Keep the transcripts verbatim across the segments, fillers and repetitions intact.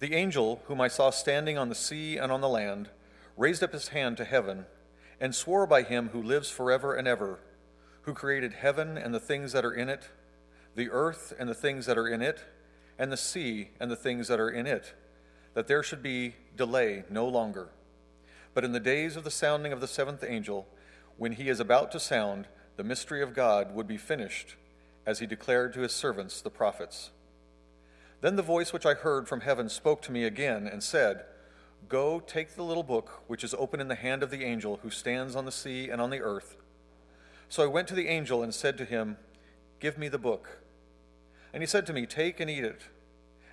The angel, whom I saw standing on the sea and on the land, raised up his hand to heaven and swore by him who lives forever and ever, who created heaven and the things that are in it, the earth and the things that are in it, and the sea and the things that are in it, that there should be delay no longer. But in the days of the sounding of the seventh angel, when he is about to sound, the mystery of God would be finished, as he declared to his servants, the prophets. Then the voice which I heard from heaven spoke to me again and said, Go, take the little book which is open in the hand of the angel who stands on the sea and on the earth. So I went to the angel and said to him, Give me the book. And he said to me, Take and eat it,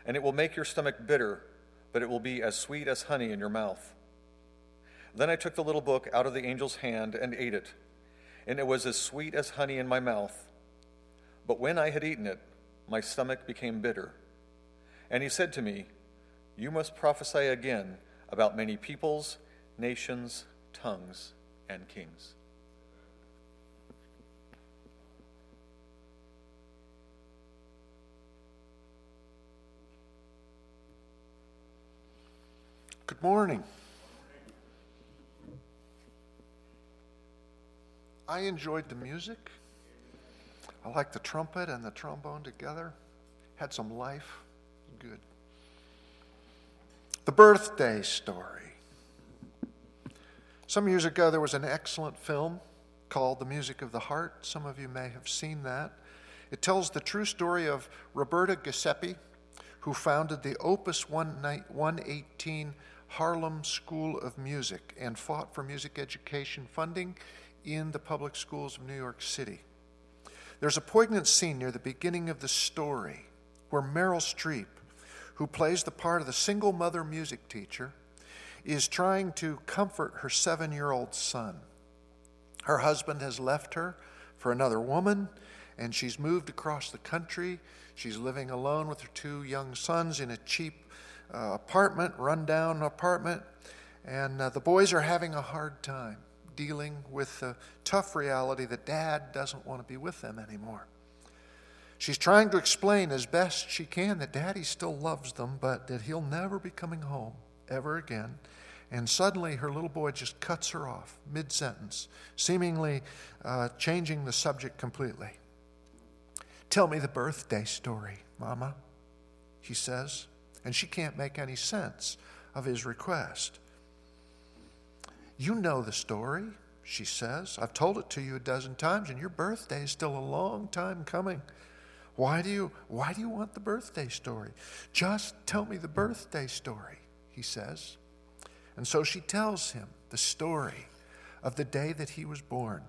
and it will make your stomach bitter, but it will be as sweet as honey in your mouth. Then I took the little book out of the angel's hand and ate it, and it was as sweet as honey in my mouth. But when I had eaten it, my stomach became bitter. And he said to me, You must prophesy again about many peoples, nations, tongues, and kings. Good morning. I enjoyed the music. I liked the trumpet and the trombone together. Had some life. Good. The birthday story. Some years ago, there was an excellent film called The Music of the Heart. Some of you may have seen that. It tells the true story of Roberta Giuseppe, who founded the Opus one eighteen Harlem School of Music and fought for music education funding in the public schools of New York City. There's a poignant scene near the beginning of the story where Meryl Streep, who plays the part of the single mother music teacher, is trying to comfort her seven-year-old son. Her husband has left her for another woman, and she's moved across the country. She's living alone with her two young sons in a cheap uh, apartment, run-down apartment, and uh, the boys are having a hard time dealing with the tough reality that Dad doesn't want to be with them anymore. She's trying to explain as best she can that Daddy still loves them, but that he'll never be coming home ever again. And suddenly her little boy just cuts her off mid-sentence, seemingly uh, changing the subject completely. Tell me the birthday story, Mama, he says, and she can't make any sense of his request. You know the story, she says. I've told it to you a dozen times, and your birthday is still a long time coming. Why do you, why do you want the birthday story? Just tell me the birthday story, he says. And so she tells him the story of the day that he was born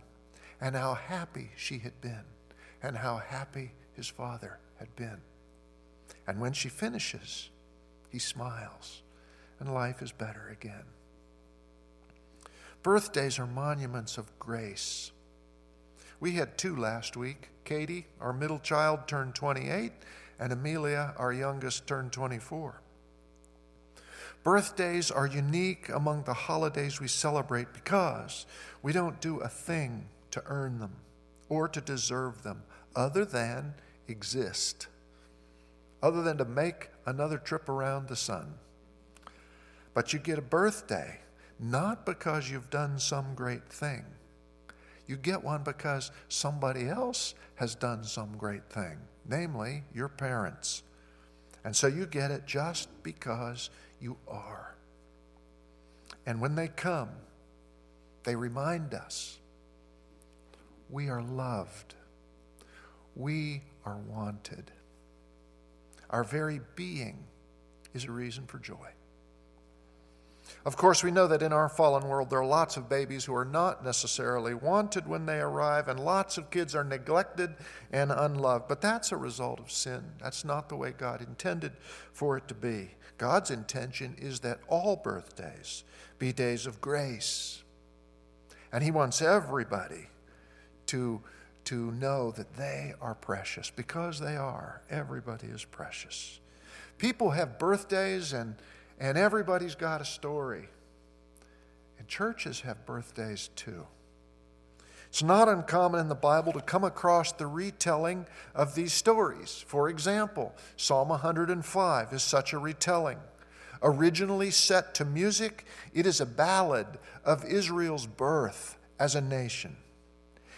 and how happy she had been and how happy his father had been. And when she finishes, he smiles and life is better again. Birthdays are monuments of grace. We had two last week. Katie, our middle child, turned twenty-eight, and Amelia, our youngest, turned twenty-four. Birthdays are unique among the holidays we celebrate because we don't do a thing to earn them or to deserve them other than exist, other than to make another trip around the sun. But you get a birthday not because you've done some great thing. You get one because somebody else has done some great thing, namely your parents. And so you get it just because you are. And when they come, they remind us we are loved. We are wanted. Our very being is a reason for joy. Of course, we know that in our fallen world, there are lots of babies who are not necessarily wanted when they arrive, and lots of kids are neglected and unloved. But that's a result of sin. That's not the way God intended for it to be. God's intention is that all birthdays be days of grace. And he wants everybody to, to know that they are precious, because they are. Everybody is precious. People have birthdays, and And everybody's got a story. And churches have birthdays too. It's not uncommon in the Bible to come across the retelling of these stories. For example, Psalm one hundred five is such a retelling. Originally set to music, it is a ballad of Israel's birth as a nation.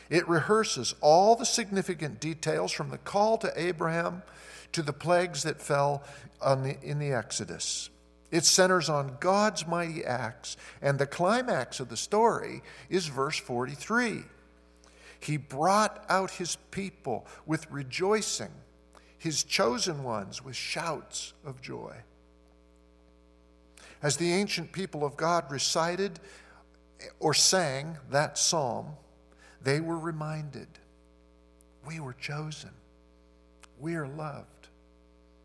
It rehearses all the significant details from the call to Abraham to the plagues that fell on the, in the Exodus. It centers on God's mighty acts, and the climax of the story is verse forty-three. He brought out his people with rejoicing, his chosen ones with shouts of joy. As the ancient people of God recited or sang that psalm, they were reminded, we were chosen, we are loved.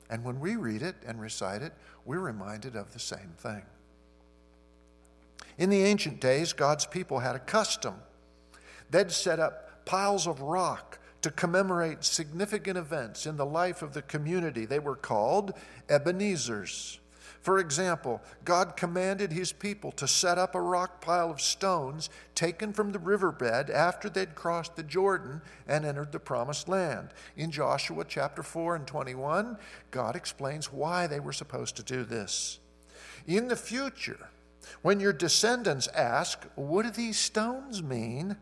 And when we read it and recite it, we're reminded of the same thing. In the ancient days, God's people had a custom. They'd set up piles of rock to commemorate significant events in the life of the community. They were called Ebenezers. For example, God commanded his people to set up a rock pile of stones taken from the riverbed after they'd crossed the Jordan and entered the Promised Land. In Joshua chapter four and twenty-one, God explains why they were supposed to do this. In the future, when your descendants ask, what do these stones mean?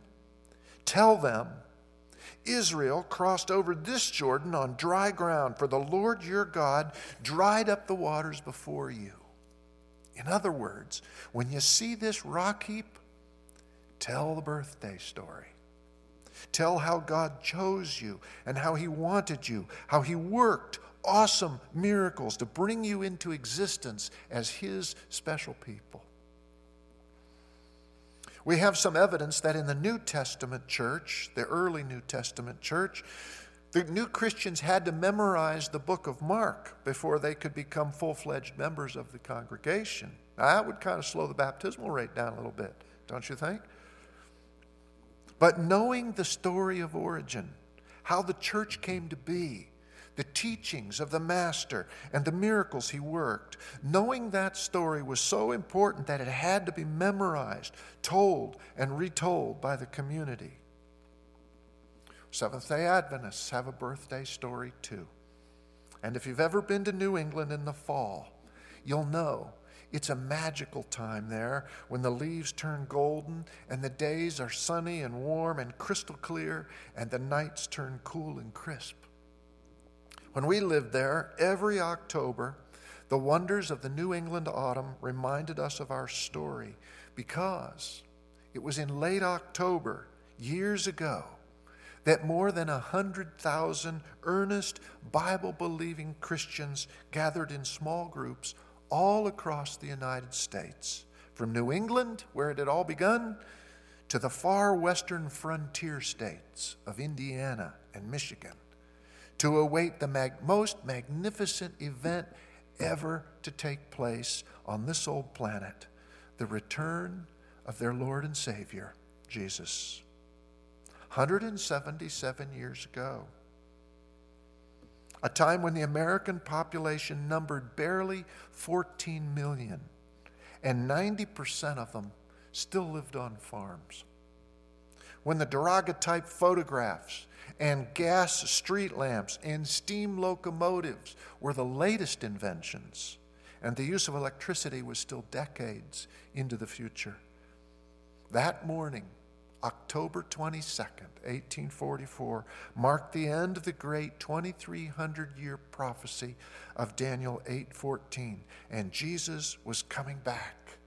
Tell them, Israel crossed over this Jordan on dry ground, for the Lord your God dried up the waters before you. In other words, when you see this rock heap, tell the birthday story. Tell how God chose you and how he wanted you, how he worked awesome miracles to bring you into existence as his special people. We have some evidence that in the New Testament church, the early New Testament church, the new Christians had to memorize the book of Mark before they could become full-fledged members of the congregation. Now, that would kind of slow the baptismal rate down a little bit, don't you think? But knowing the story of origin, how the church came to be, the teachings of the Master and the miracles he worked. Knowing that story was so important that it had to be memorized, told, and retold by the community. Seventh-day Adventists have a birthday story too. And if you've ever been to New England in the fall, you'll know it's a magical time there when the leaves turn golden and the days are sunny and warm and crystal clear and the nights turn cool and crisp. When we lived there, every October, the wonders of the New England autumn reminded us of our story because it was in late October, years ago, that more than one hundred thousand earnest, Bible-believing Christians gathered in small groups all across the United States, from New England, where it had all begun, to the far western frontier states of Indiana and Michigan, to await the mag- most magnificent event ever to take place on this old planet, the return of their Lord and Savior, Jesus. one hundred seventy-seven years ago, a time when the American population numbered barely fourteen million, and ninety percent of them still lived on farms. When the daguerreotype photographs and gas street lamps and steam locomotives were the latest inventions, and the use of electricity was still decades into the future. That morning, October twenty-second, eighteen forty-four, marked the end of the great twenty-three hundred year prophecy of Daniel eight fourteen, and Jesus was coming back.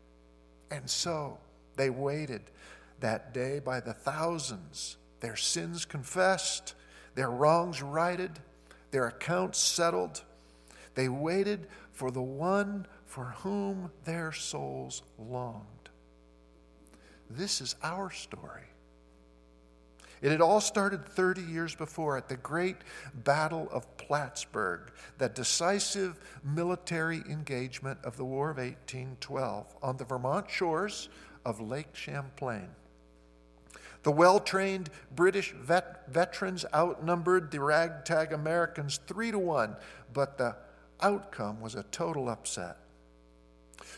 And so they waited that day by the thousands, their sins confessed, their wrongs righted, their accounts settled. They waited for the one for whom their souls longed. This is our story. It had all started thirty years before at the Great Battle of Plattsburgh, the decisive military engagement of the War of eighteen twelve on the Vermont shores of Lake Champlain. The well-trained British vet- veterans outnumbered the ragtag Americans three to one, but the outcome was a total upset.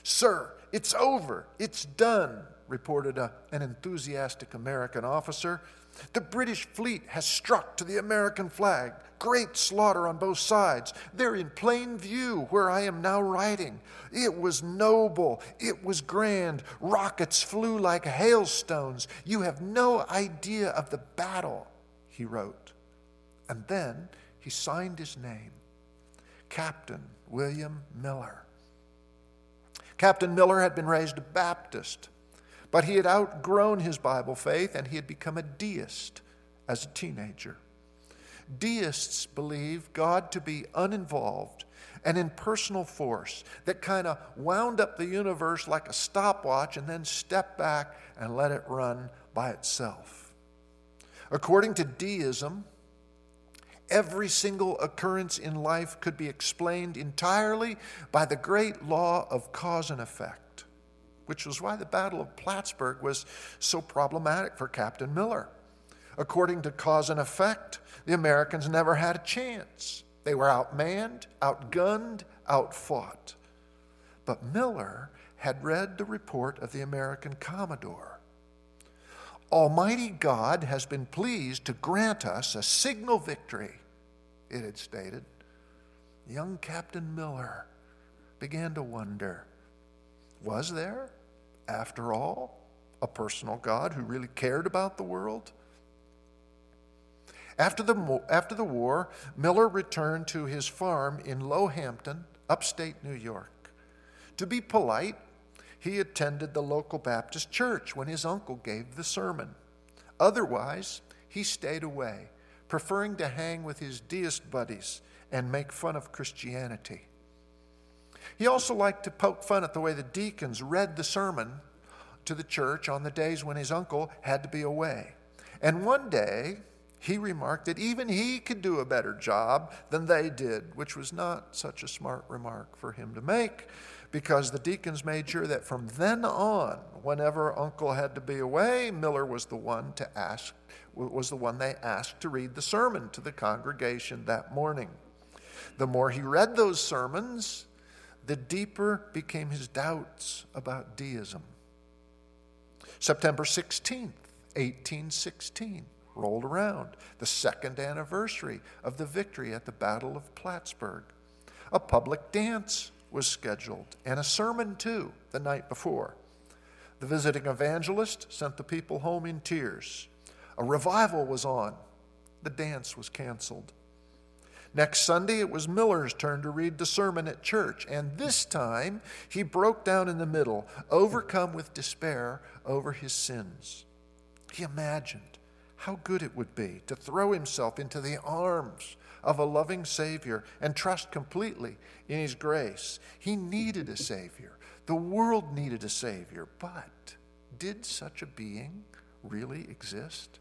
"Sir, it's over, it's done," reported a, an enthusiastic American officer. The British fleet has struck to the American flag. Great slaughter on both sides. They're in plain view where I am now writing. It was noble. It was grand. Rockets flew like hailstones. You have no idea of the battle, he wrote. And then he signed his name, Captain William Miller. Captain Miller had been raised a Baptist, but he had outgrown his Bible faith and he had become a deist as a teenager. Deists believe God to be uninvolved, an impersonal force that kind of wound up the universe like a stopwatch and then stepped back and let it run by itself. According to deism, every single occurrence in life could be explained entirely by the great law of cause and effect, which was why the Battle of Plattsburgh was so problematic for Captain Miller. According to cause and effect, the Americans never had a chance. They were outmanned, outgunned, outfought. But Miller had read the report of the American Commodore. Almighty God has been pleased to grant us a signal victory, it had stated. Young Captain Miller began to wonder, was there, after all, a personal God who really cared about the world? After the, after the war, Miller returned to his farm in Low Hampton, upstate New York. To be polite, he attended the local Baptist church when his uncle gave the sermon. Otherwise, he stayed away, preferring to hang with his deist buddies and make fun of Christianity. He also liked to poke fun at the way the deacons read the sermon to the church on the days when his uncle had to be away. And one day, he remarked that even he could do a better job than they did, which was not such a smart remark for him to make, because the deacons made sure that from then on, whenever Uncle had to be away, Miller was the one to ask, was the one they asked to read the sermon to the congregation that morning. The more he read those sermons, the deeper became his doubts about deism. September sixteenth, eighteen sixteen. Rolled around, the second anniversary of the victory at the Battle of Plattsburgh. A public dance was scheduled, and a sermon too, the night before. The visiting evangelist sent the people home in tears. A revival was on. The dance was canceled. Next Sunday, it was Miller's turn to read the sermon at church, and this time he broke down in the middle, overcome with despair over his sins. He imagined how good it would be to throw himself into the arms of a loving Savior and trust completely in His grace. He needed a Savior. The world needed a Savior. But did such a being really exist?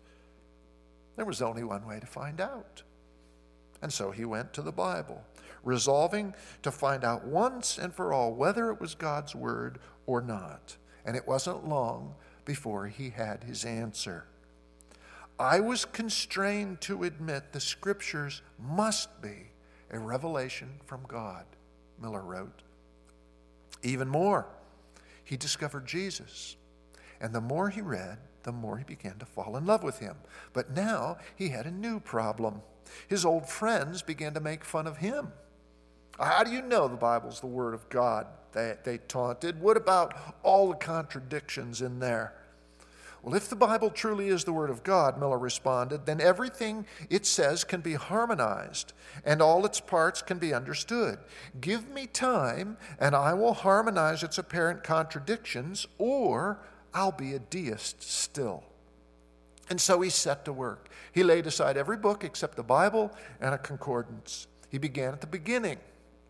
There was only one way to find out. And so he went to the Bible, resolving to find out once and for all whether it was God's Word or not. And it wasn't long before he had his answer. I was constrained to admit the Scriptures must be a revelation from God, Miller wrote. Even more, he discovered Jesus. And the more he read, the more he began to fall in love with him. But now he had a new problem. His old friends began to make fun of him. How do you know the Bible's the Word of God? They, they taunted. What about all the contradictions in there? Well, if the Bible truly is the Word of God, Miller responded, then everything it says can be harmonized and all its parts can be understood. Give me time and I will harmonize its apparent contradictions, or I'll be a deist still. And so he set to work. He laid aside every book except the Bible and a concordance. He began at the beginning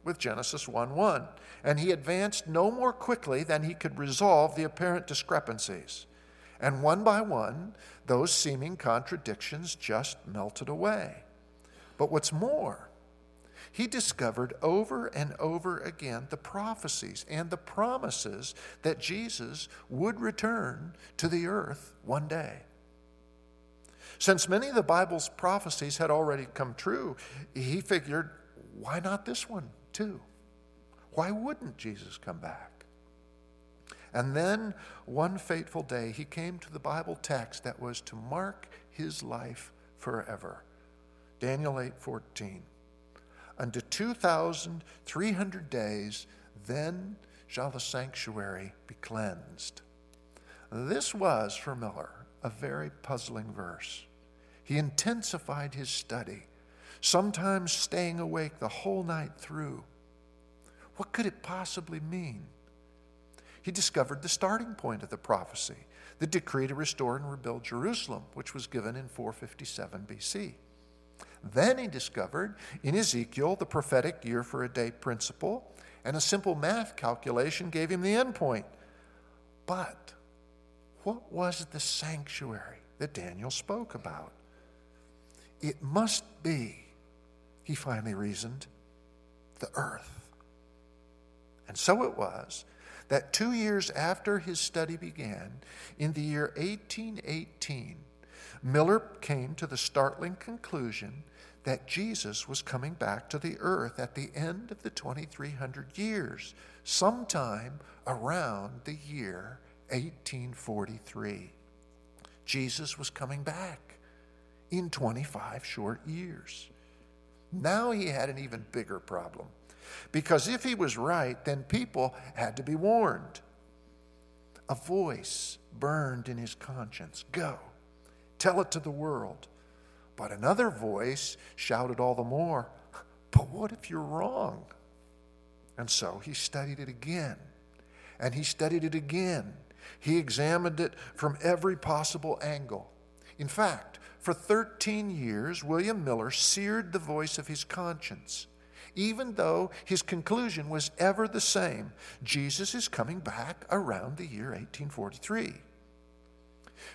with Genesis one one, and he advanced no more quickly than he could resolve the apparent discrepancies. And one by one, those seeming contradictions just melted away. But what's more, he discovered over and over again the prophecies and the promises that Jesus would return to the earth one day. Since many of the Bible's prophecies had already come true, he figured, why not this one too? Why wouldn't Jesus come back? And then one fateful day, he came to the Bible text that was to mark his life forever. Daniel eight fourteen. Unto two thousand three hundred days, then shall the sanctuary be cleansed. This was, for Miller, a very puzzling verse. He intensified his study, sometimes staying awake the whole night through. What could it possibly mean? He discovered the starting point of the prophecy, the decree to restore and rebuild Jerusalem, which was given in four fifty-seven B C. Then he discovered in Ezekiel the prophetic year for a day principle, and a simple math calculation gave him the end point. But what was the sanctuary that Daniel spoke about? It must be, he finally reasoned, the earth. And so it was that two years after his study began, in the year eighteen eighteen, Miller came to the startling conclusion that Jesus was coming back to the earth at the end of the twenty-three hundred years, sometime around the year eighteen forty-three. Jesus was coming back in twenty-five short years. Now he had an even bigger problem, because if he was right, then people had to be warned. A voice burned in his conscience, "Go, tell it to the world." But another voice shouted all the more, "But what if you're wrong?" And so he studied it again, and he studied it again. He examined it from every possible angle. In fact, for thirteen years, William Miller seared the voice of his conscience, even though his conclusion was ever the same. Jesus is coming back around the year eighteen forty-three.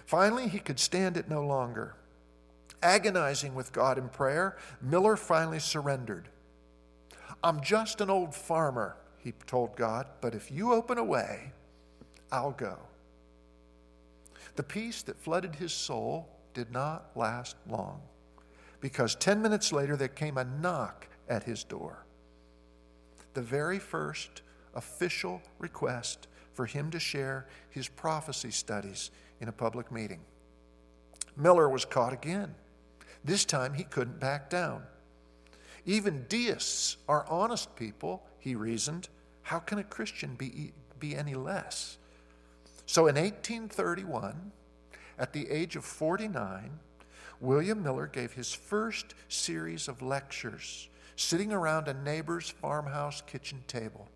Finally, he could stand it no longer. Agonizing with God in prayer, Miller finally surrendered. "I'm just an old farmer," he told God, "but if you open a way, I'll go." The peace that flooded his soul did not last long, because ten minutes later there came a knock at his door. The very first official request for him to share his prophecy studies in a public meeting. Miller was caught again. This time he couldn't back down. "Even deists are honest people," he reasoned. "How can a Christian be, be any less?" So in eighteen thirty-one, at the age of forty-nine, William Miller gave his first series of lectures, sitting around a neighbor's farmhouse kitchen table.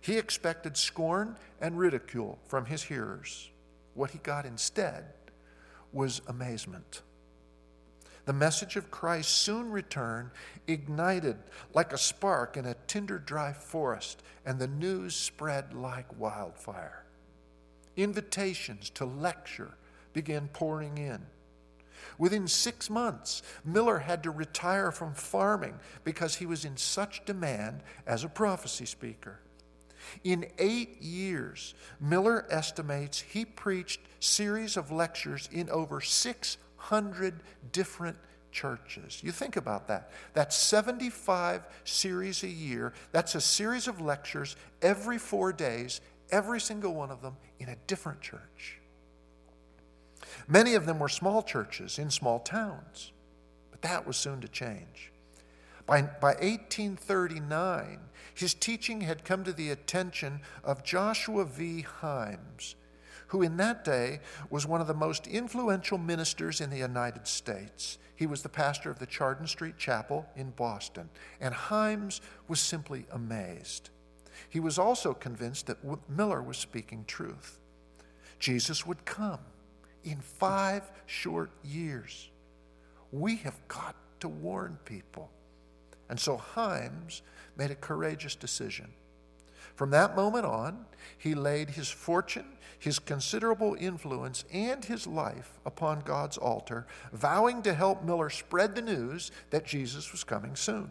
He expected scorn and ridicule from his hearers. What he got instead was amazement. The message of Christ's soon return ignited like a spark in a tinder-dry forest, and the news spread like wildfire. Invitations to lecture began pouring in. Within six months, Miller had to retire from farming because he was in such demand as a prophecy speaker. In eight years, Miller estimates he preached series of lectures in over six hundred different churches. You think about that. That's seventy-five series a year. That's a series of lectures every four days, every single one of them in a different church. Many of them were small churches in small towns, but that was soon to change. By, by eighteen thirty-nine, his teaching had come to the attention of Joshua V. Himes, who in that day was one of the most influential ministers in the United States. He was the pastor of the Chardon Street Chapel in Boston, and Himes was simply amazed. He was also convinced that Miller was speaking truth. Jesus would come in five short years. We have got to warn people. And so Himes made a courageous decision. From that moment on, he laid his fortune, his considerable influence, and his life upon God's altar, vowing to help Miller spread the news that Jesus was coming soon.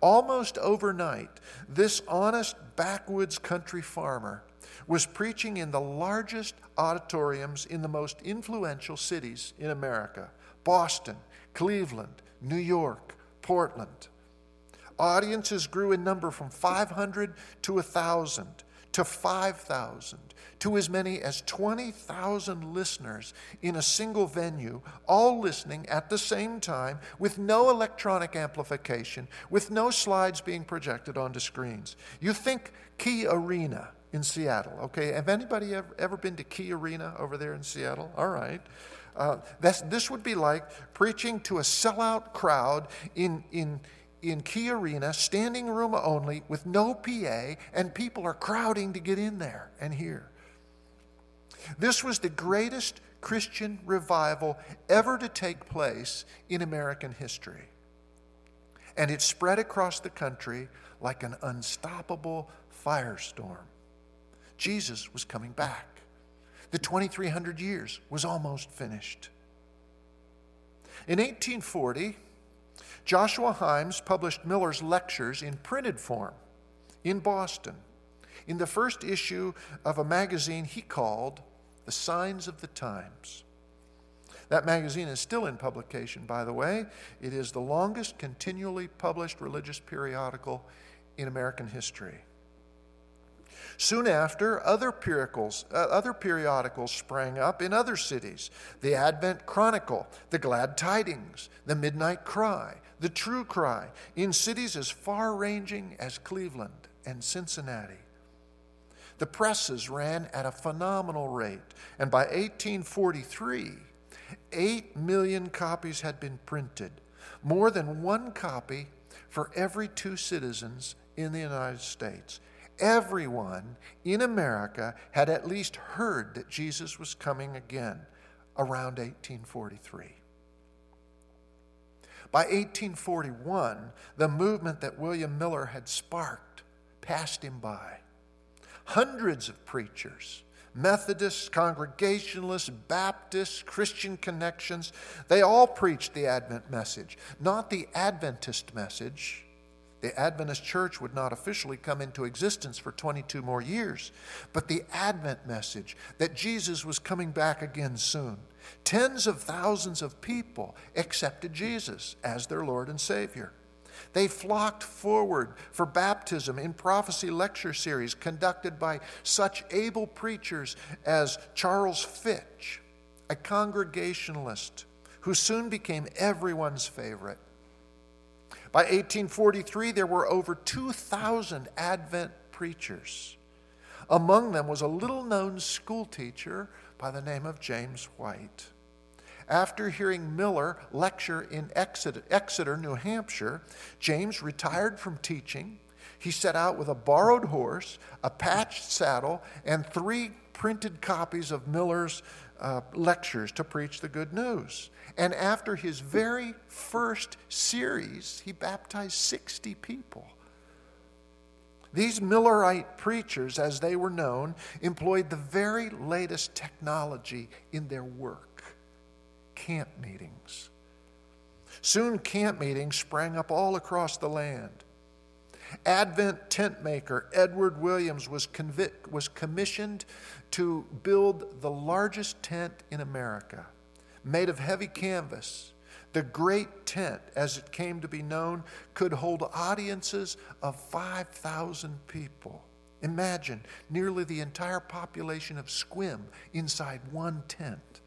Almost overnight, this honest backwoods country farmer was preaching in the largest auditoriums in the most influential cities in America: Boston, Cleveland, New York, Portland. Audiences grew in number from five hundred to one thousand to five thousand, to as many as twenty thousand listeners in a single venue, all listening at the same time with no electronic amplification, with no slides being projected onto screens. You think Key Arena in Seattle, okay? Have anybody ever, ever been to Key Arena over there in Seattle? All right. Uh, that's, this would be like preaching to a sellout crowd in in. in Key Arena, standing room only, with no P A, and people are crowding to get in there and hear. This was the greatest Christian revival ever to take place in American history. And it spread across the country like an unstoppable firestorm. Jesus was coming back. The twenty-three hundred years was almost finished. In eighteen forty, Joshua Himes published Miller's lectures in printed form in Boston in the first issue of a magazine he called The Signs of the Times. That magazine is still in publication, by the way. It is the longest continually published religious periodical in American history. Soon after, other periodicals, uh, other periodicals sprang up in other cities. The Advent Chronicle, the Glad Tidings, the Midnight Cry, the True Cry, in cities as far-ranging as Cleveland and Cincinnati. The presses ran at a phenomenal rate, and by eighteen forty-three, eight million copies had been printed, more than one copy for every two citizens in the United States. Everyone in America had at least heard that Jesus was coming again around eighteen forty-three. By eighteen forty-one, the movement that William Miller had sparked passed him by. Hundreds of preachers, Methodists, Congregationalists, Baptists, Christian Connections, they all preached the Advent message, not the Adventist message. The Adventist Church would not officially come into existence for twenty-two more years, but the Advent message that Jesus was coming back again soon. Tens of thousands of people accepted Jesus as their Lord and Savior. They flocked forward for baptism in prophecy lecture series conducted by such able preachers as Charles Fitch, a Congregationalist who soon became everyone's favorite. By eighteen forty-three, there were over two thousand Advent preachers. Among them was a little-known schoolteacher by the name of James White. After hearing Miller lecture in Exeter, New Hampshire, James retired from teaching. He set out with a borrowed horse, a patched saddle, and three printed copies of Miller's Uh, lectures to preach the good news. And after his very first series, he baptized sixty people. These Millerite preachers, as they were known, employed the very latest technology in their work: camp meetings. Soon camp meetings sprang up all across the land. Advent tent maker Edward Williams was convic- was commissioned to build the largest tent in America, made of heavy canvas. The Great Tent, as it came to be known, could hold audiences of five thousand people. Imagine nearly the entire population of Squim inside one tent.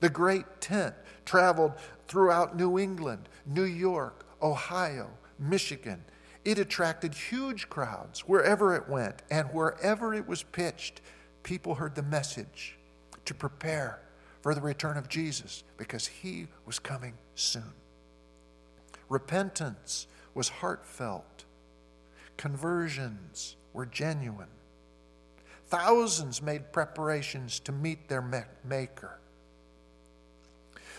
The Great Tent traveled throughout New England, New York, Ohio, Michigan. It attracted huge crowds wherever it went, and wherever it was pitched, people heard the message to prepare for the return of Jesus because he was coming soon. Repentance was heartfelt. Conversions were genuine. Thousands made preparations to meet their maker.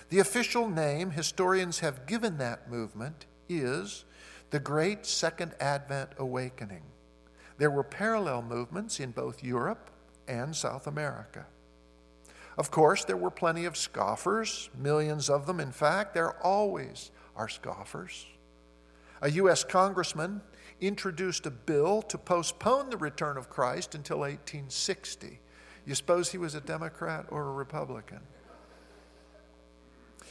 The official name historians have given that movement is the Great Second Advent Awakening. There were parallel movements in both Europe and South America. Of course, there were plenty of scoffers, millions of them. In fact, there always are scoffers. A U S congressman introduced a bill to postpone the return of Christ until eighteen sixty. You suppose he was a Democrat or a Republican?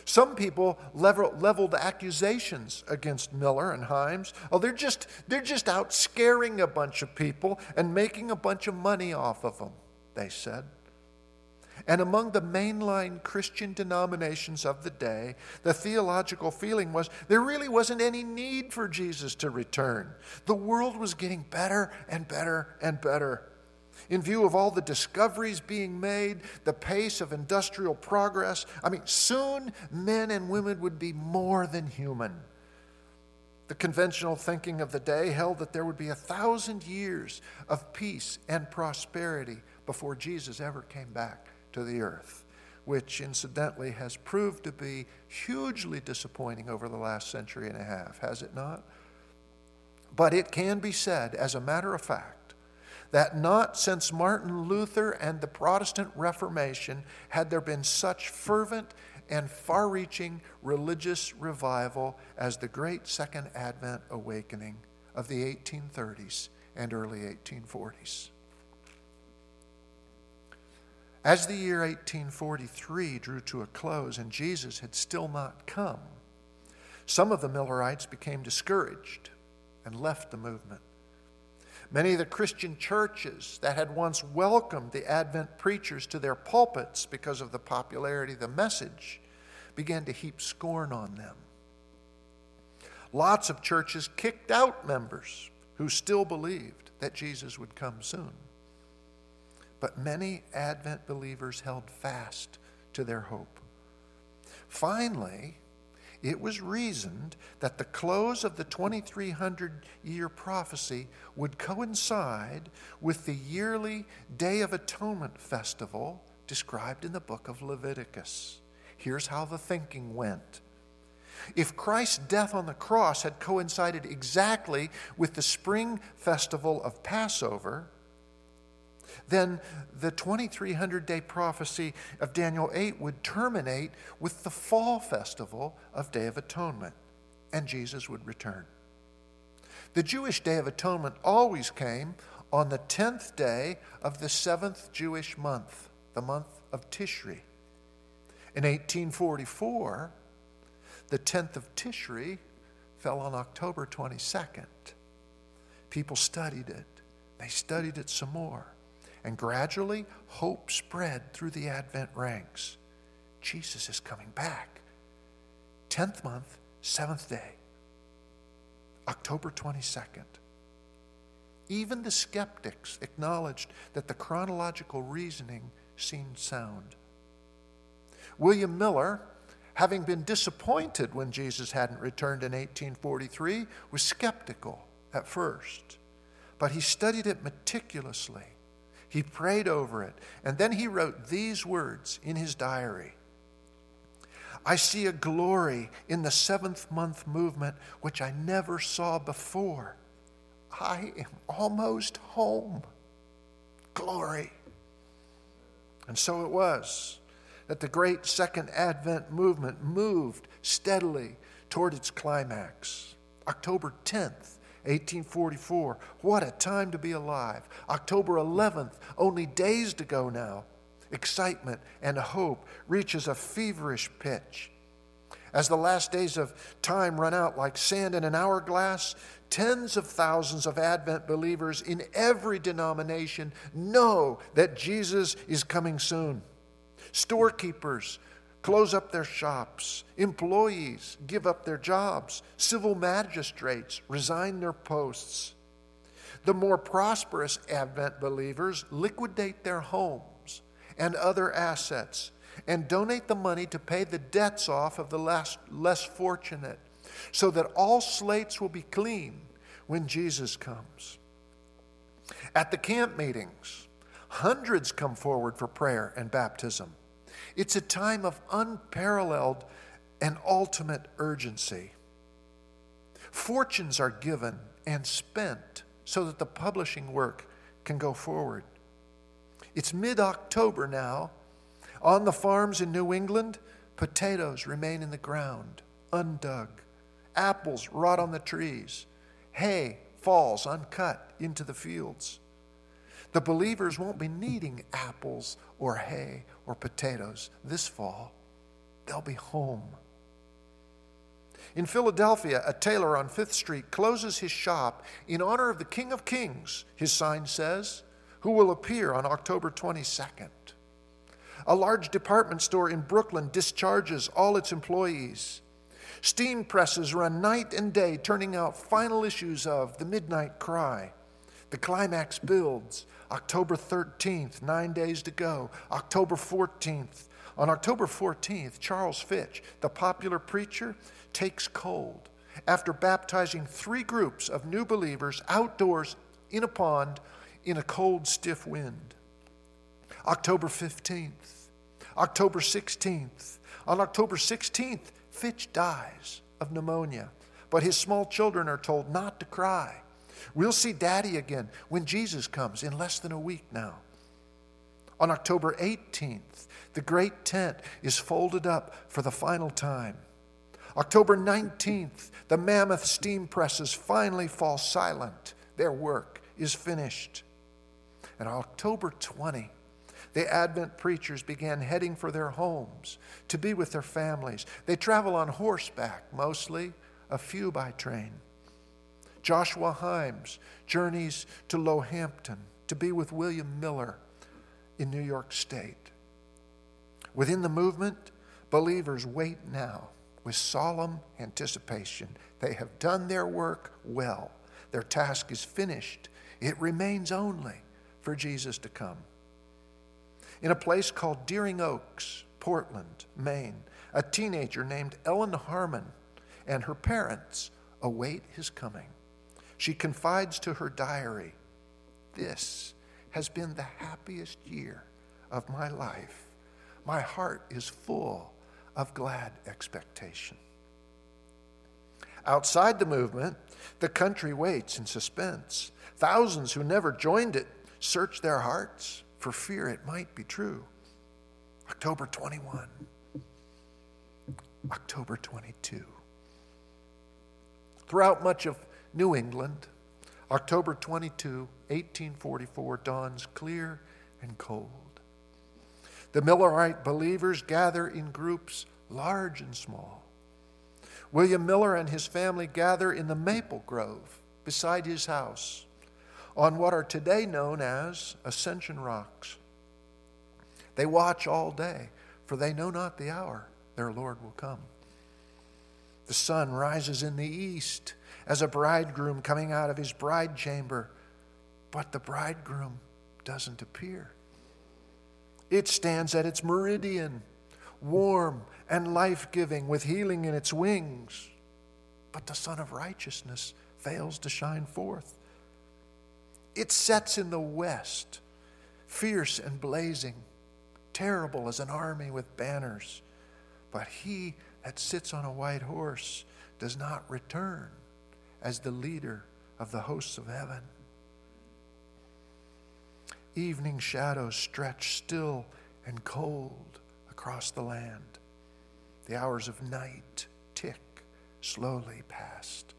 Some people level, leveled accusations against Miller and Himes. Oh, they're just, they're just out scaring a bunch of people and making a bunch of money off of them, they said. And among the mainline Christian denominations of the day, the theological feeling was there really wasn't any need for Jesus to return. The world was getting better and better and better. In view of all the discoveries being made, the pace of industrial progress, I mean, soon men and women would be more than human. The conventional thinking of the day held that there would be a thousand years of peace and prosperity before Jesus ever came back to the earth, which incidentally has proved to be hugely disappointing over the last century and a half, has it not? But it can be said, as a matter of fact, that not since Martin Luther and the Protestant Reformation had there been such fervent and far-reaching religious revival as the Great Second Advent Awakening of the eighteen thirties and early eighteen forties. As the year eighteen forty-three drew to a close and Jesus had still not come, some of the Millerites became discouraged and left the movement. Many of the Christian churches that had once welcomed the Advent preachers to their pulpits because of the popularity of the message began to heap scorn on them. Lots of churches kicked out members who still believed that Jesus would come soon. But many Advent believers held fast to their hope. Finally, it was reasoned that the close of the twenty-three hundred year prophecy would coincide with the yearly Day of Atonement festival described in the book of Leviticus. Here's how the thinking went. If Christ's death on the cross had coincided exactly with the spring festival of Passover, then the twenty-three hundred day prophecy of Daniel eight would terminate with the fall festival of Day of Atonement, and Jesus would return. The Jewish Day of Atonement always came on the tenth day of the seventh Jewish month, the month of Tishri. In eighteen forty-four, the tenth of Tishri fell on October twenty-second. People studied it. They studied it some more. And gradually, hope spread through the Advent ranks. Jesus is coming back. tenth month, seventh day, October twenty-second. Even the skeptics acknowledged that the chronological reasoning seemed sound. William Miller, having been disappointed when Jesus hadn't returned in eighteen forty-three, was skeptical at first, but he studied it meticulously. He prayed over it, and then he wrote these words in his diary. I see a glory in the seventh month movement which I never saw before. I am almost home. Glory. And so it was that the Great Second Advent movement moved steadily toward its climax. October tenth. eighteen forty-four, what a time to be alive. October eleventh, only days to go now. Excitement and hope reaches a feverish pitch. As the last days of time run out like sand in an hourglass, tens of thousands of Advent believers in every denomination know that Jesus is coming soon. Storekeepers close up their shops. Employees give up their jobs. Civil magistrates resign their posts. The more prosperous Advent believers liquidate their homes and other assets and donate the money to pay the debts off of the less, less fortunate so that all slates will be clean when Jesus comes. At the camp meetings, hundreds come forward for prayer and baptism. It's a time of unparalleled and ultimate urgency. Fortunes are given and spent so that the publishing work can go forward. It's mid-October now. On the farms in New England, potatoes remain in the ground, undug. Apples rot on the trees. Hay falls uncut into the fields. The believers won't be needing apples or hay or potatoes this fall, they'll be home. In Philadelphia, a tailor on Fifth Street closes his shop in honor of the King of Kings, his sign says, who will appear on October twenty-second. A large department store in Brooklyn discharges all its employees. Steam presses run night and day, turning out final issues of The Midnight Cry. The climax builds. October thirteenth, nine days to go. October fourteenth. On October fourteenth, Charles Fitch, the popular preacher, takes cold after baptizing three groups of new believers outdoors in a pond in a cold, stiff wind. October fifteenth, October sixteenth. On October sixteenth, Fitch dies of pneumonia, but his small children are told not to cry. We'll see Daddy again when Jesus comes in less than a week now. On October eighteenth, the Great Tent is folded up for the final time. October nineteenth, the mammoth steam presses finally fall silent. Their work is finished. And on October twentieth, the Advent preachers began heading for their homes to be with their families. They travel on horseback mostly, a few by train. Joshua Himes journeys to Low Hampton to be with William Miller in New York State. Within the movement, believers wait now with solemn anticipation. They have done their work well. Their task is finished. It remains only for Jesus to come. In a place called Deering Oaks, Portland, Maine, a teenager named Ellen Harmon and her parents await his coming. She confides to her diary, "This has been the happiest year of my life. My heart is full of glad expectation." Outside the movement, the country waits in suspense. Thousands who never joined it search their hearts for fear it might be true. October twenty-first, October twenty-second. Throughout much of New England, October twenty-second, eighteen forty-four dawns clear and cold. The Millerite believers gather in groups large and small. William Miller and his family gather in the maple grove beside his house on what are today known as Ascension Rocks. They watch all day, for they know not the hour their Lord will come. The sun rises in the east as a bridegroom coming out of his bride chamber, but the bridegroom doesn't appear. It stands at its meridian, warm and life-giving, with healing in its wings, but the sun of righteousness fails to shine forth. It sets in the west, fierce and blazing, terrible as an army with banners. But he that sits on a white horse does not return as the leader of the hosts of heaven. Evening shadows stretch still and cold across the land. The hours of night tick slowly past.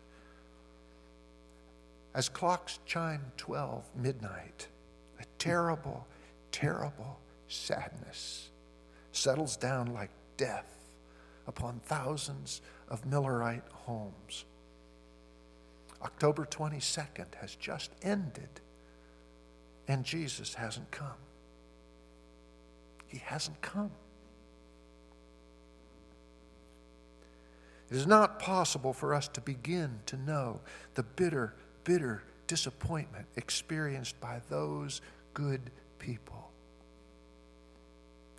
As clocks chime twelve midnight, a terrible, terrible sadness settles down like death upon thousands of Millerite homes. October twenty-second has just ended, and Jesus hasn't come. He hasn't come. It is not possible for us to begin to know the bitter bitter disappointment experienced by those good people.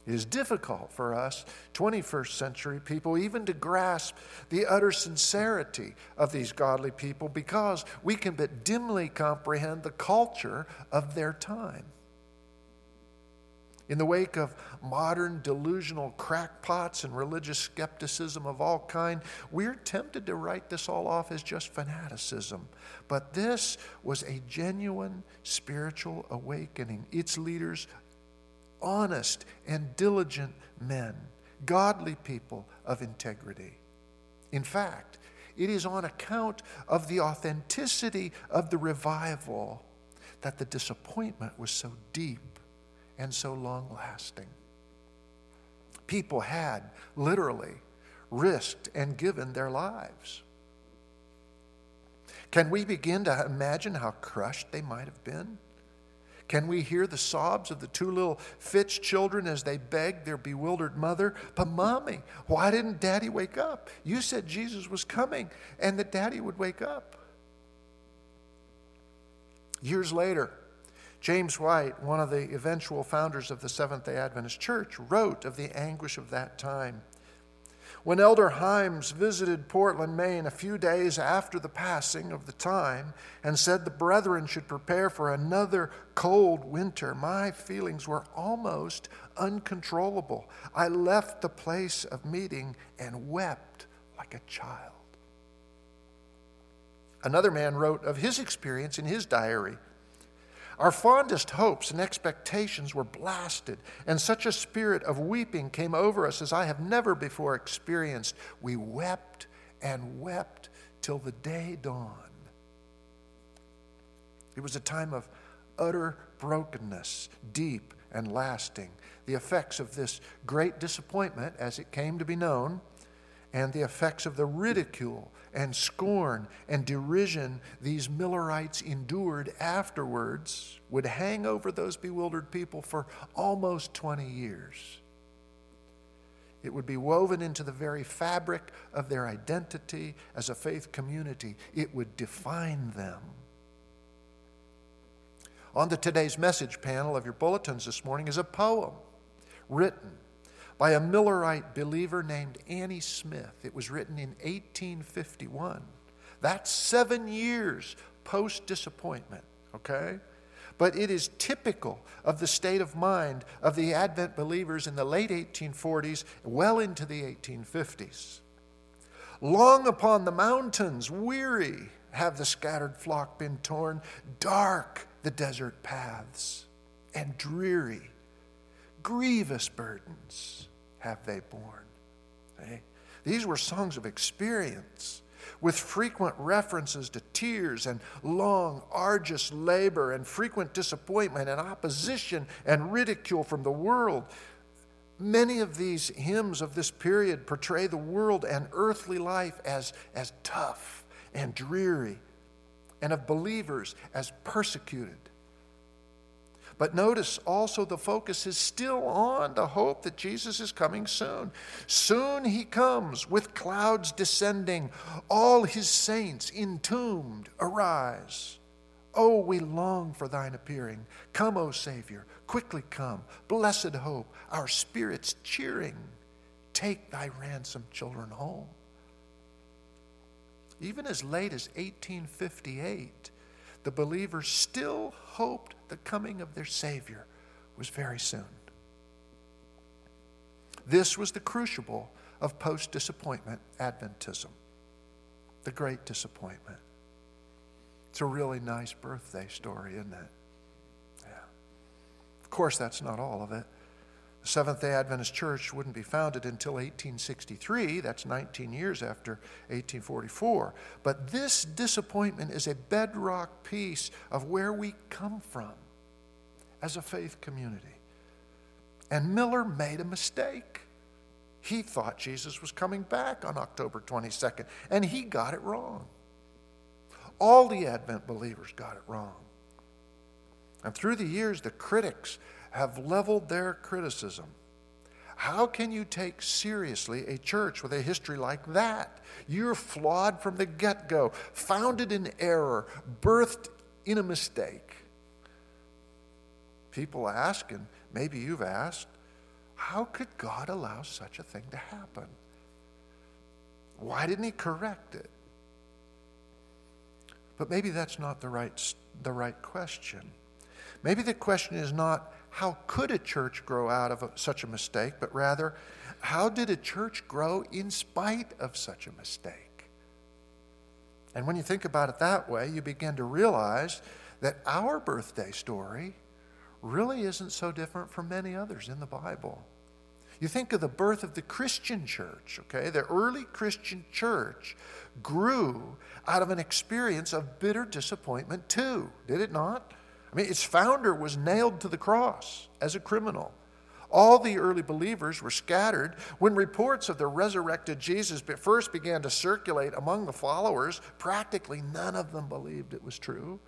It is difficult for us, twenty-first century people, even to grasp the utter sincerity of these godly people, because we can but dimly comprehend the culture of their time. In the wake of modern delusional crackpots and religious skepticism of all kinds, we're tempted to write this all off as just fanaticism. But this was a genuine spiritual awakening. Its leaders, honest and diligent men, godly people of integrity. In fact, it is on account of the authenticity of the revival that the disappointment was so deep and so long-lasting. people had literally risked and given their lives. Can we begin to imagine how crushed they might have been? Can we hear the sobs of the two little Fitch children as they begged their bewildered mother, "But Mommy, why didn't Daddy wake up? You said Jesus was coming and that Daddy would wake up." Years later, James White, one of the eventual founders of the Seventh-day Adventist Church, wrote of the anguish of that time. When Elder Himes visited Portland, Maine, a few days after the passing of the time and said the brethren should prepare for another cold winter, my feelings were almost uncontrollable. I left the place of meeting and wept like a child. Another man wrote of his experience in his diary. Our fondest hopes and expectations were blasted, and such a spirit of weeping came over us as I have never before experienced. We wept and wept till the day dawned. It was a time of utter brokenness, deep and lasting. The effects of this great disappointment, as it came to be known, and the effects of the ridicule and scorn and derision these Millerites endured afterwards would hang over those bewildered people for almost twenty years. It would be woven into the very fabric of their identity as a faith community. It would define them. On the Today's Message panel of your bulletins this morning is a poem written by a Millerite believer named Annie Smith. It was written in eighteen fifty-one. That's seven years post-disappointment, okay? But it is typical of the state of mind of the Advent believers in the late eighteen forties, well into the eighteen fifties. Long upon the mountains, weary, have the scattered flock been torn, dark the desert paths, and dreary, grievous burdens have they borne. Okay? These were songs of experience with frequent references to tears and long, arduous labor and frequent disappointment and opposition and ridicule from the world. Many of these hymns of this period portray the world and earthly life as, as tough and dreary, and of believers as persecuted. But notice also the focus is still on the hope that Jesus is coming soon. Soon he comes with clouds descending. All his saints entombed arise. Oh, we long for thine appearing. Come, O Savior, quickly come. Blessed hope, our spirits cheering. Take thy ransom children home. Even as late as eighteen fifty-eight, the believers still hoped the coming of their Savior was very soon. This was the crucible of post-disappointment Adventism, the great disappointment. It's a really nice birthday story, isn't it? Yeah. Of course, that's not all of it. The Seventh-day Adventist Church wouldn't be founded until eighteen sixty-three. That's nineteen years after eighteen forty-four. But this disappointment is a bedrock piece of where we come from as a faith community. And Miller made a mistake. He thought Jesus was coming back on October twenty-second, and he got it wrong. All the Advent believers got it wrong. And through the years, the critics have leveled their criticism. How can you take seriously a church with a history like that? You're flawed from the get-go, founded in error, birthed in a mistake. People ask, and maybe you've asked, how could God allow such a thing to happen? Why didn't he correct it? But maybe that's not the right, the right question. Maybe the question is not, how could a church grow out of a, such a mistake, but rather, how did a church grow in spite of such a mistake? And when you think about it that way, you begin to realize that our birthday story really isn't so different from many others in the Bible. You think of the birth of the Christian church, okay? The early Christian church grew out of an experience of bitter disappointment too, did it not? I mean, its founder was nailed to the cross as a criminal. All the early believers were scattered. When reports of the resurrected Jesus first began to circulate among the followers, practically none of them believed it was true.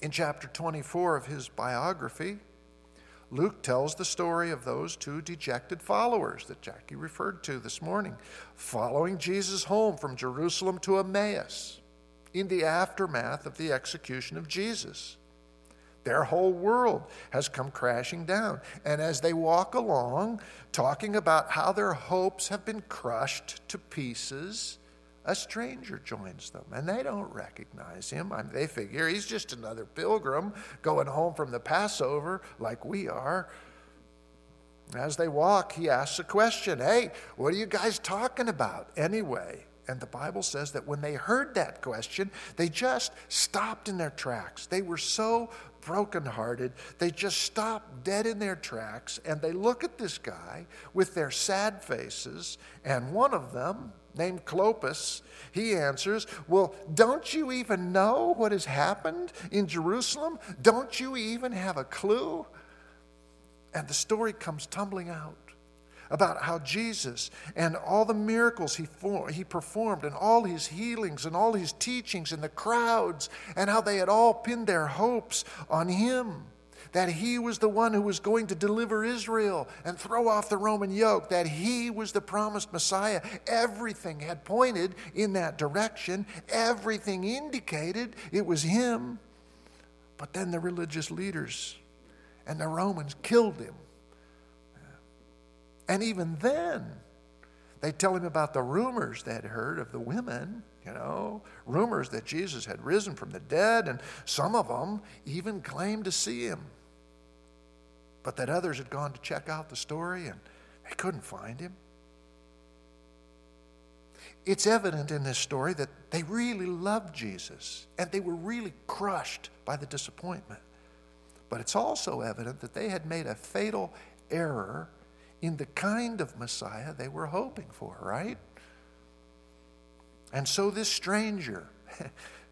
In chapter twenty-four of his biography, Luke tells the story of those two dejected followers that Jackie referred to this morning, following Jesus home from Jerusalem to Emmaus in the aftermath of the execution of Jesus. Their whole world has come crashing down. And as they walk along, talking about how their hopes have been crushed to pieces, a stranger joins them, and they don't recognize him. I mean, they figure he's just another pilgrim going home from the Passover like we are. As they walk, he asks a question, "Hey, what are you guys talking about anyway?" And the Bible says that when they heard that question, they just stopped in their tracks. They were so brokenhearted, they just stopped dead in their tracks, and they look at this guy with their sad faces, and one of them, named Cleopas, he answers, "Well, don't you even know what has happened in Jerusalem? Don't you even have a clue?" And the story comes tumbling out about how Jesus and all the miracles he for, he performed and all his healings and all his teachings and the crowds and how they had all pinned their hopes on him, that he was the one who was going to deliver Israel and throw off the Roman yoke, that he was the promised Messiah. Everything had pointed in that direction. Everything indicated it was him. But then the religious leaders and the Romans killed him. And even then, they tell him about the rumors they'd heard of the women, you know, rumors that Jesus had risen from the dead, and some of them even claimed to see him. But that others had gone to check out the story and they couldn't find him. It's evident in this story that they really loved Jesus and they were really crushed by the disappointment. But it's also evident that they had made a fatal error in the kind of Messiah they were hoping for, right? And so this stranger,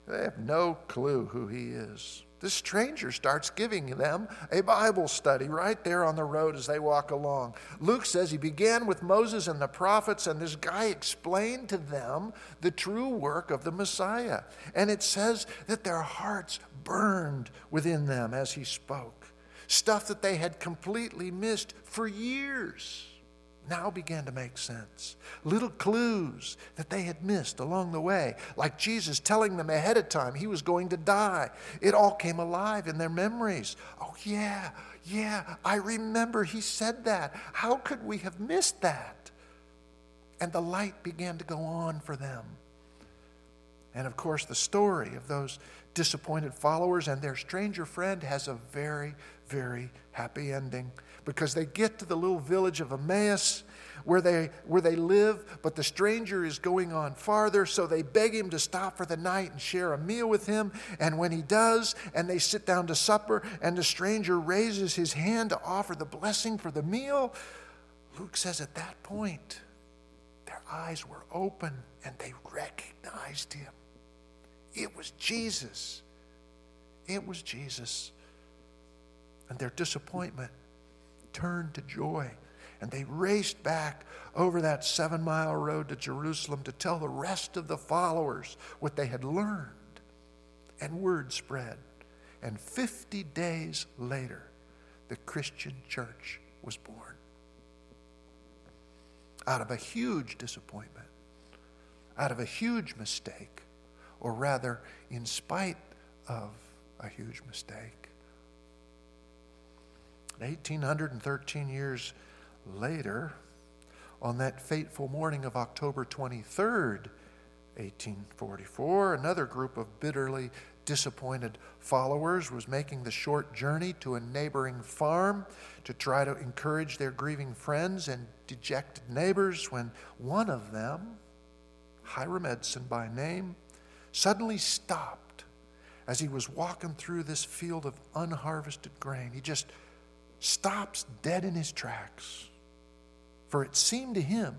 they have no clue who he is. This stranger starts giving them a Bible study right there on the road as they walk along. Luke says he began with Moses and the prophets, and this guy explained to them the true work of the Messiah. And it says that their hearts burned within them as he spoke. Stuff that they had completely missed for years now began to make sense. Little clues that they had missed along the way, like Jesus telling them ahead of time he was going to die. It all came alive in their memories. Oh yeah, yeah, I remember he said that. How could we have missed that? And the light began to go on for them. And of course, the story of those disappointed followers and their stranger friend has a very, very happy ending, because they get to the little village of Emmaus where they where they live, but the stranger is going on farther, so they beg him to stop for the night and share a meal with him. And when he does, and they sit down to supper, and the stranger raises his hand to offer the blessing for the meal, Luke says at that point, their eyes were open and they recognized him. It was Jesus. It was Jesus. And their disappointment turned to joy, and they raced back over that seven-mile road to Jerusalem to tell the rest of the followers what they had learned. And word spread, and fifty days later, the Christian church was born out of a huge disappointment, out of a huge mistake, or rather, in spite of a huge mistake. eighteen thirteen years later, on that fateful morning of October twenty-third, eighteen forty-four, another group of bitterly disappointed followers was making the short journey to a neighboring farm to try to encourage their grieving friends and dejected neighbors when one of them, Hiram Edson by name, suddenly stopped as he was walking through this field of unharvested grain. He just stops dead in his tracks, for it seemed to him,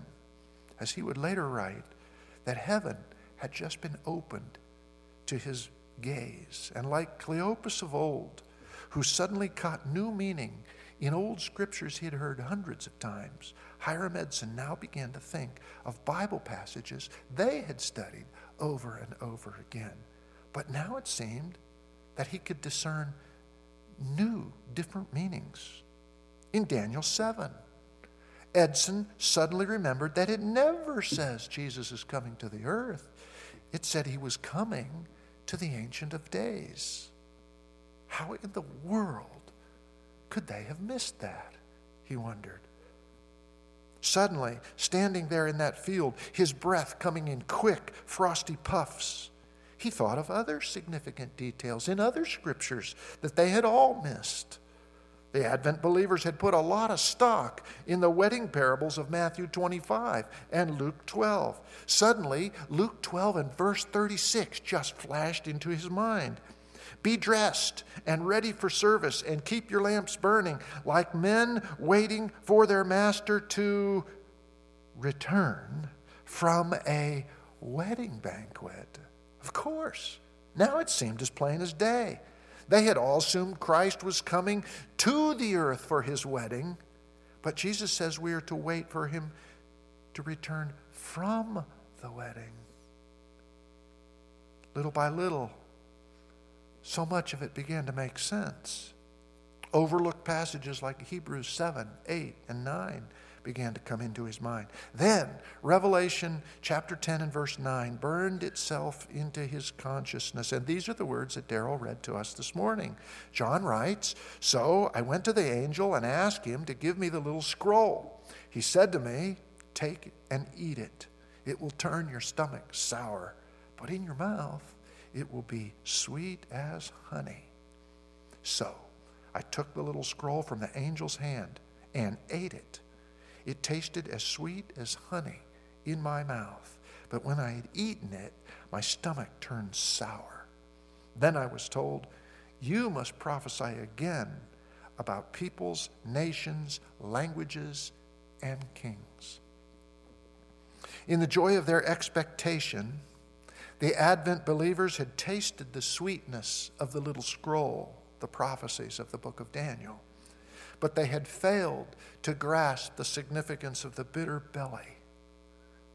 as he would later write, that heaven had just been opened to his gaze. And like Cleopas of old, who suddenly caught new meaning in old scriptures he had heard hundreds of times. Hiram Edson now began to think of Bible passages they had studied over and over again. But now it seemed that he could discern new, different meanings. In Daniel seven, Edson suddenly remembered that it never says Jesus is coming to the earth. It said he was coming to the Ancient of Days. How in the world could they have missed that? He wondered. Suddenly, standing there in that field, his breath coming in quick, frosty puffs, he thought of other significant details in other scriptures that they had all missed. The Advent believers had put a lot of stock in the wedding parables of Matthew twenty-five and Luke twelve. Suddenly, Luke twelve and verse thirty-six just flashed into his mind. Be dressed and ready for service and keep your lamps burning like men waiting for their master to return from a wedding banquet. Of course, now it seemed as plain as day. They had all assumed Christ was coming to the earth for his wedding, but Jesus says we are to wait for him to return from the wedding. Little by little, so much of it began to make sense. Overlooked passages like Hebrews seven, eight, and nine began to come into his mind. Then Revelation chapter ten and verse nine burned itself into his consciousness. And these are the words that Darrell read to us this morning. John writes, "So I went to the angel and asked him to give me the little scroll. He said to me, 'Take and eat it. It will turn your stomach sour, but in your mouth it will be sweet as honey.' So I took the little scroll from the angel's hand and ate it. It tasted as sweet as honey in my mouth, but when I had eaten it, my stomach turned sour. Then I was told, 'You must prophesy again about peoples, nations, languages, and kings.'" In the joy of their expectation, the Advent believers had tasted the sweetness of the little scroll, the prophecies of the book of Daniel, but they had failed to grasp the significance of the bitter belly,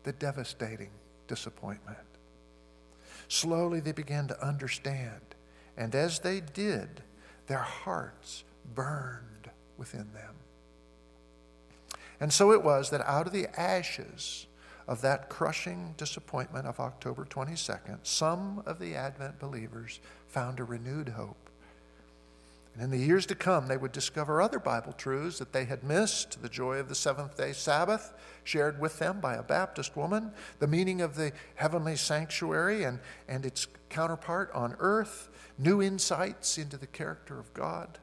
the devastating disappointment. Slowly they began to understand, and as they did, their hearts burned within them. And so it was that out of the ashes of that crushing disappointment of October twenty-second, some of the Advent believers found a renewed hope. And in the years to come, they would discover other Bible truths that they had missed: the joy of the seventh-day Sabbath, shared with them by a Baptist woman, the meaning of the heavenly sanctuary and, and its counterpart on earth, new insights into the character of God.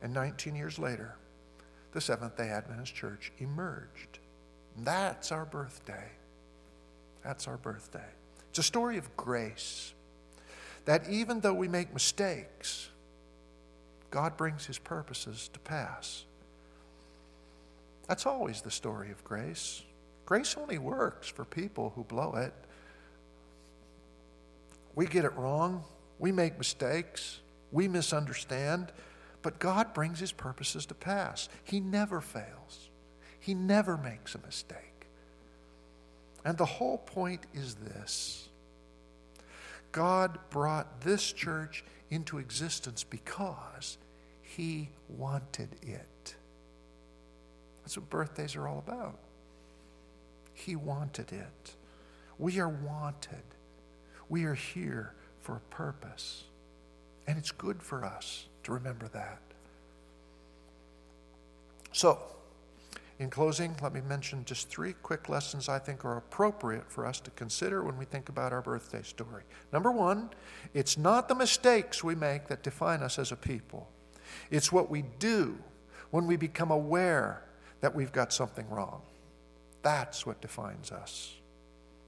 And nineteen years later, the Seventh-day Adventist Church emerged. And that's our birthday. That's our birthday. It's a story of grace, that even though we make mistakes, God brings his purposes to pass. That's always the story of grace. Grace only works for people who blow it. We get it wrong. We make mistakes. We misunderstand. But God brings his purposes to pass. He never fails. He never makes a mistake. And the whole point is this: God brought this church into existence because he wanted it. That's what birthdays are all about. He wanted it. We are wanted. We are here for a purpose. And it's good for us to remember that. So, in closing, let me mention just three quick lessons I think are appropriate for us to consider when we think about our birthday story. Number one, it's not the mistakes we make that define us as a people. It's what we do when we become aware that we've got something wrong. That's what defines us.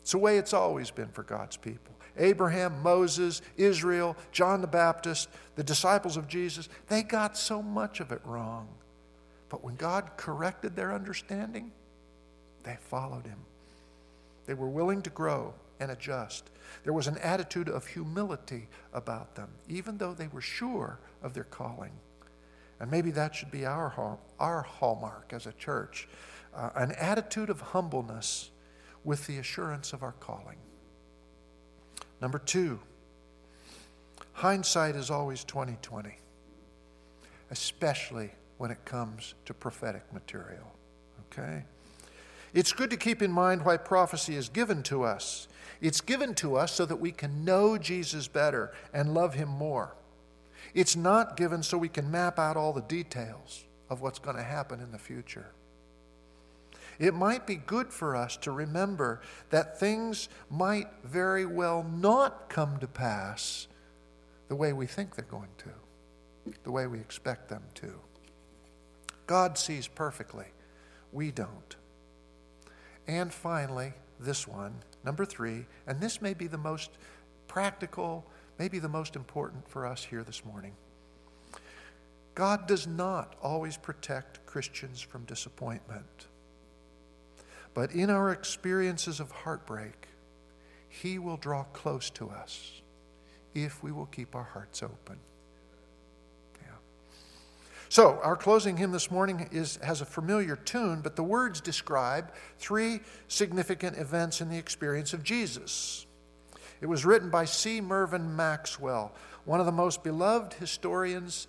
It's the way it's always been for God's people. Abraham, Moses, Israel, John the Baptist, the disciples of Jesus, they got so much of it wrong. But when God corrected their understanding, they followed him. They were willing to grow and adjust. There was an attitude of humility about them, even though they were sure of their calling. And maybe that should be our, our hallmark as a church, uh, an attitude of humbleness with the assurance of our calling. Number two, hindsight is always twenty twenty, especially when it comes to prophetic material, okay? It's good to keep in mind why prophecy is given to us. It's given to us so that we can know Jesus better and love him more. It's not given so we can map out all the details of what's going to happen in the future. It might be good for us to remember that things might very well not come to pass the way we think they're going to, the way we expect them to. God sees perfectly. We don't. And finally, this one, number three, and this may be the most practical, maybe the most important for us here this morning. God does not always protect Christians from disappointment. But in our experiences of heartbreak, he will draw close to us if we will keep our hearts open. So our closing hymn this morning is, has a familiar tune, but the words describe three significant events in the experience of Jesus. It was written by C. Mervyn Maxwell, one of the most beloved historians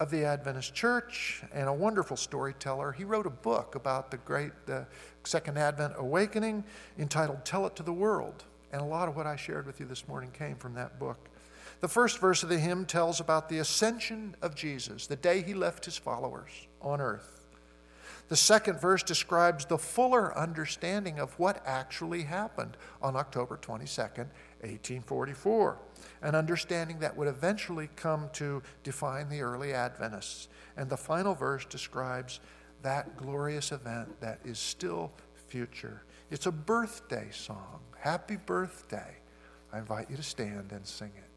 of the Adventist Church and a wonderful storyteller. He wrote a book about the Great uh, Second Advent Awakening entitled Tell It to the World, and a lot of what I shared with you this morning came from that book. The first verse of the hymn tells about the ascension of Jesus, the day he left his followers on earth. The second verse describes the fuller understanding of what actually happened on October twenty-second, eighteen forty-four, an understanding that would eventually come to define the early Adventists. And the final verse describes that glorious event that is still future. It's a birthday song. Happy birthday. I invite you to stand and sing it.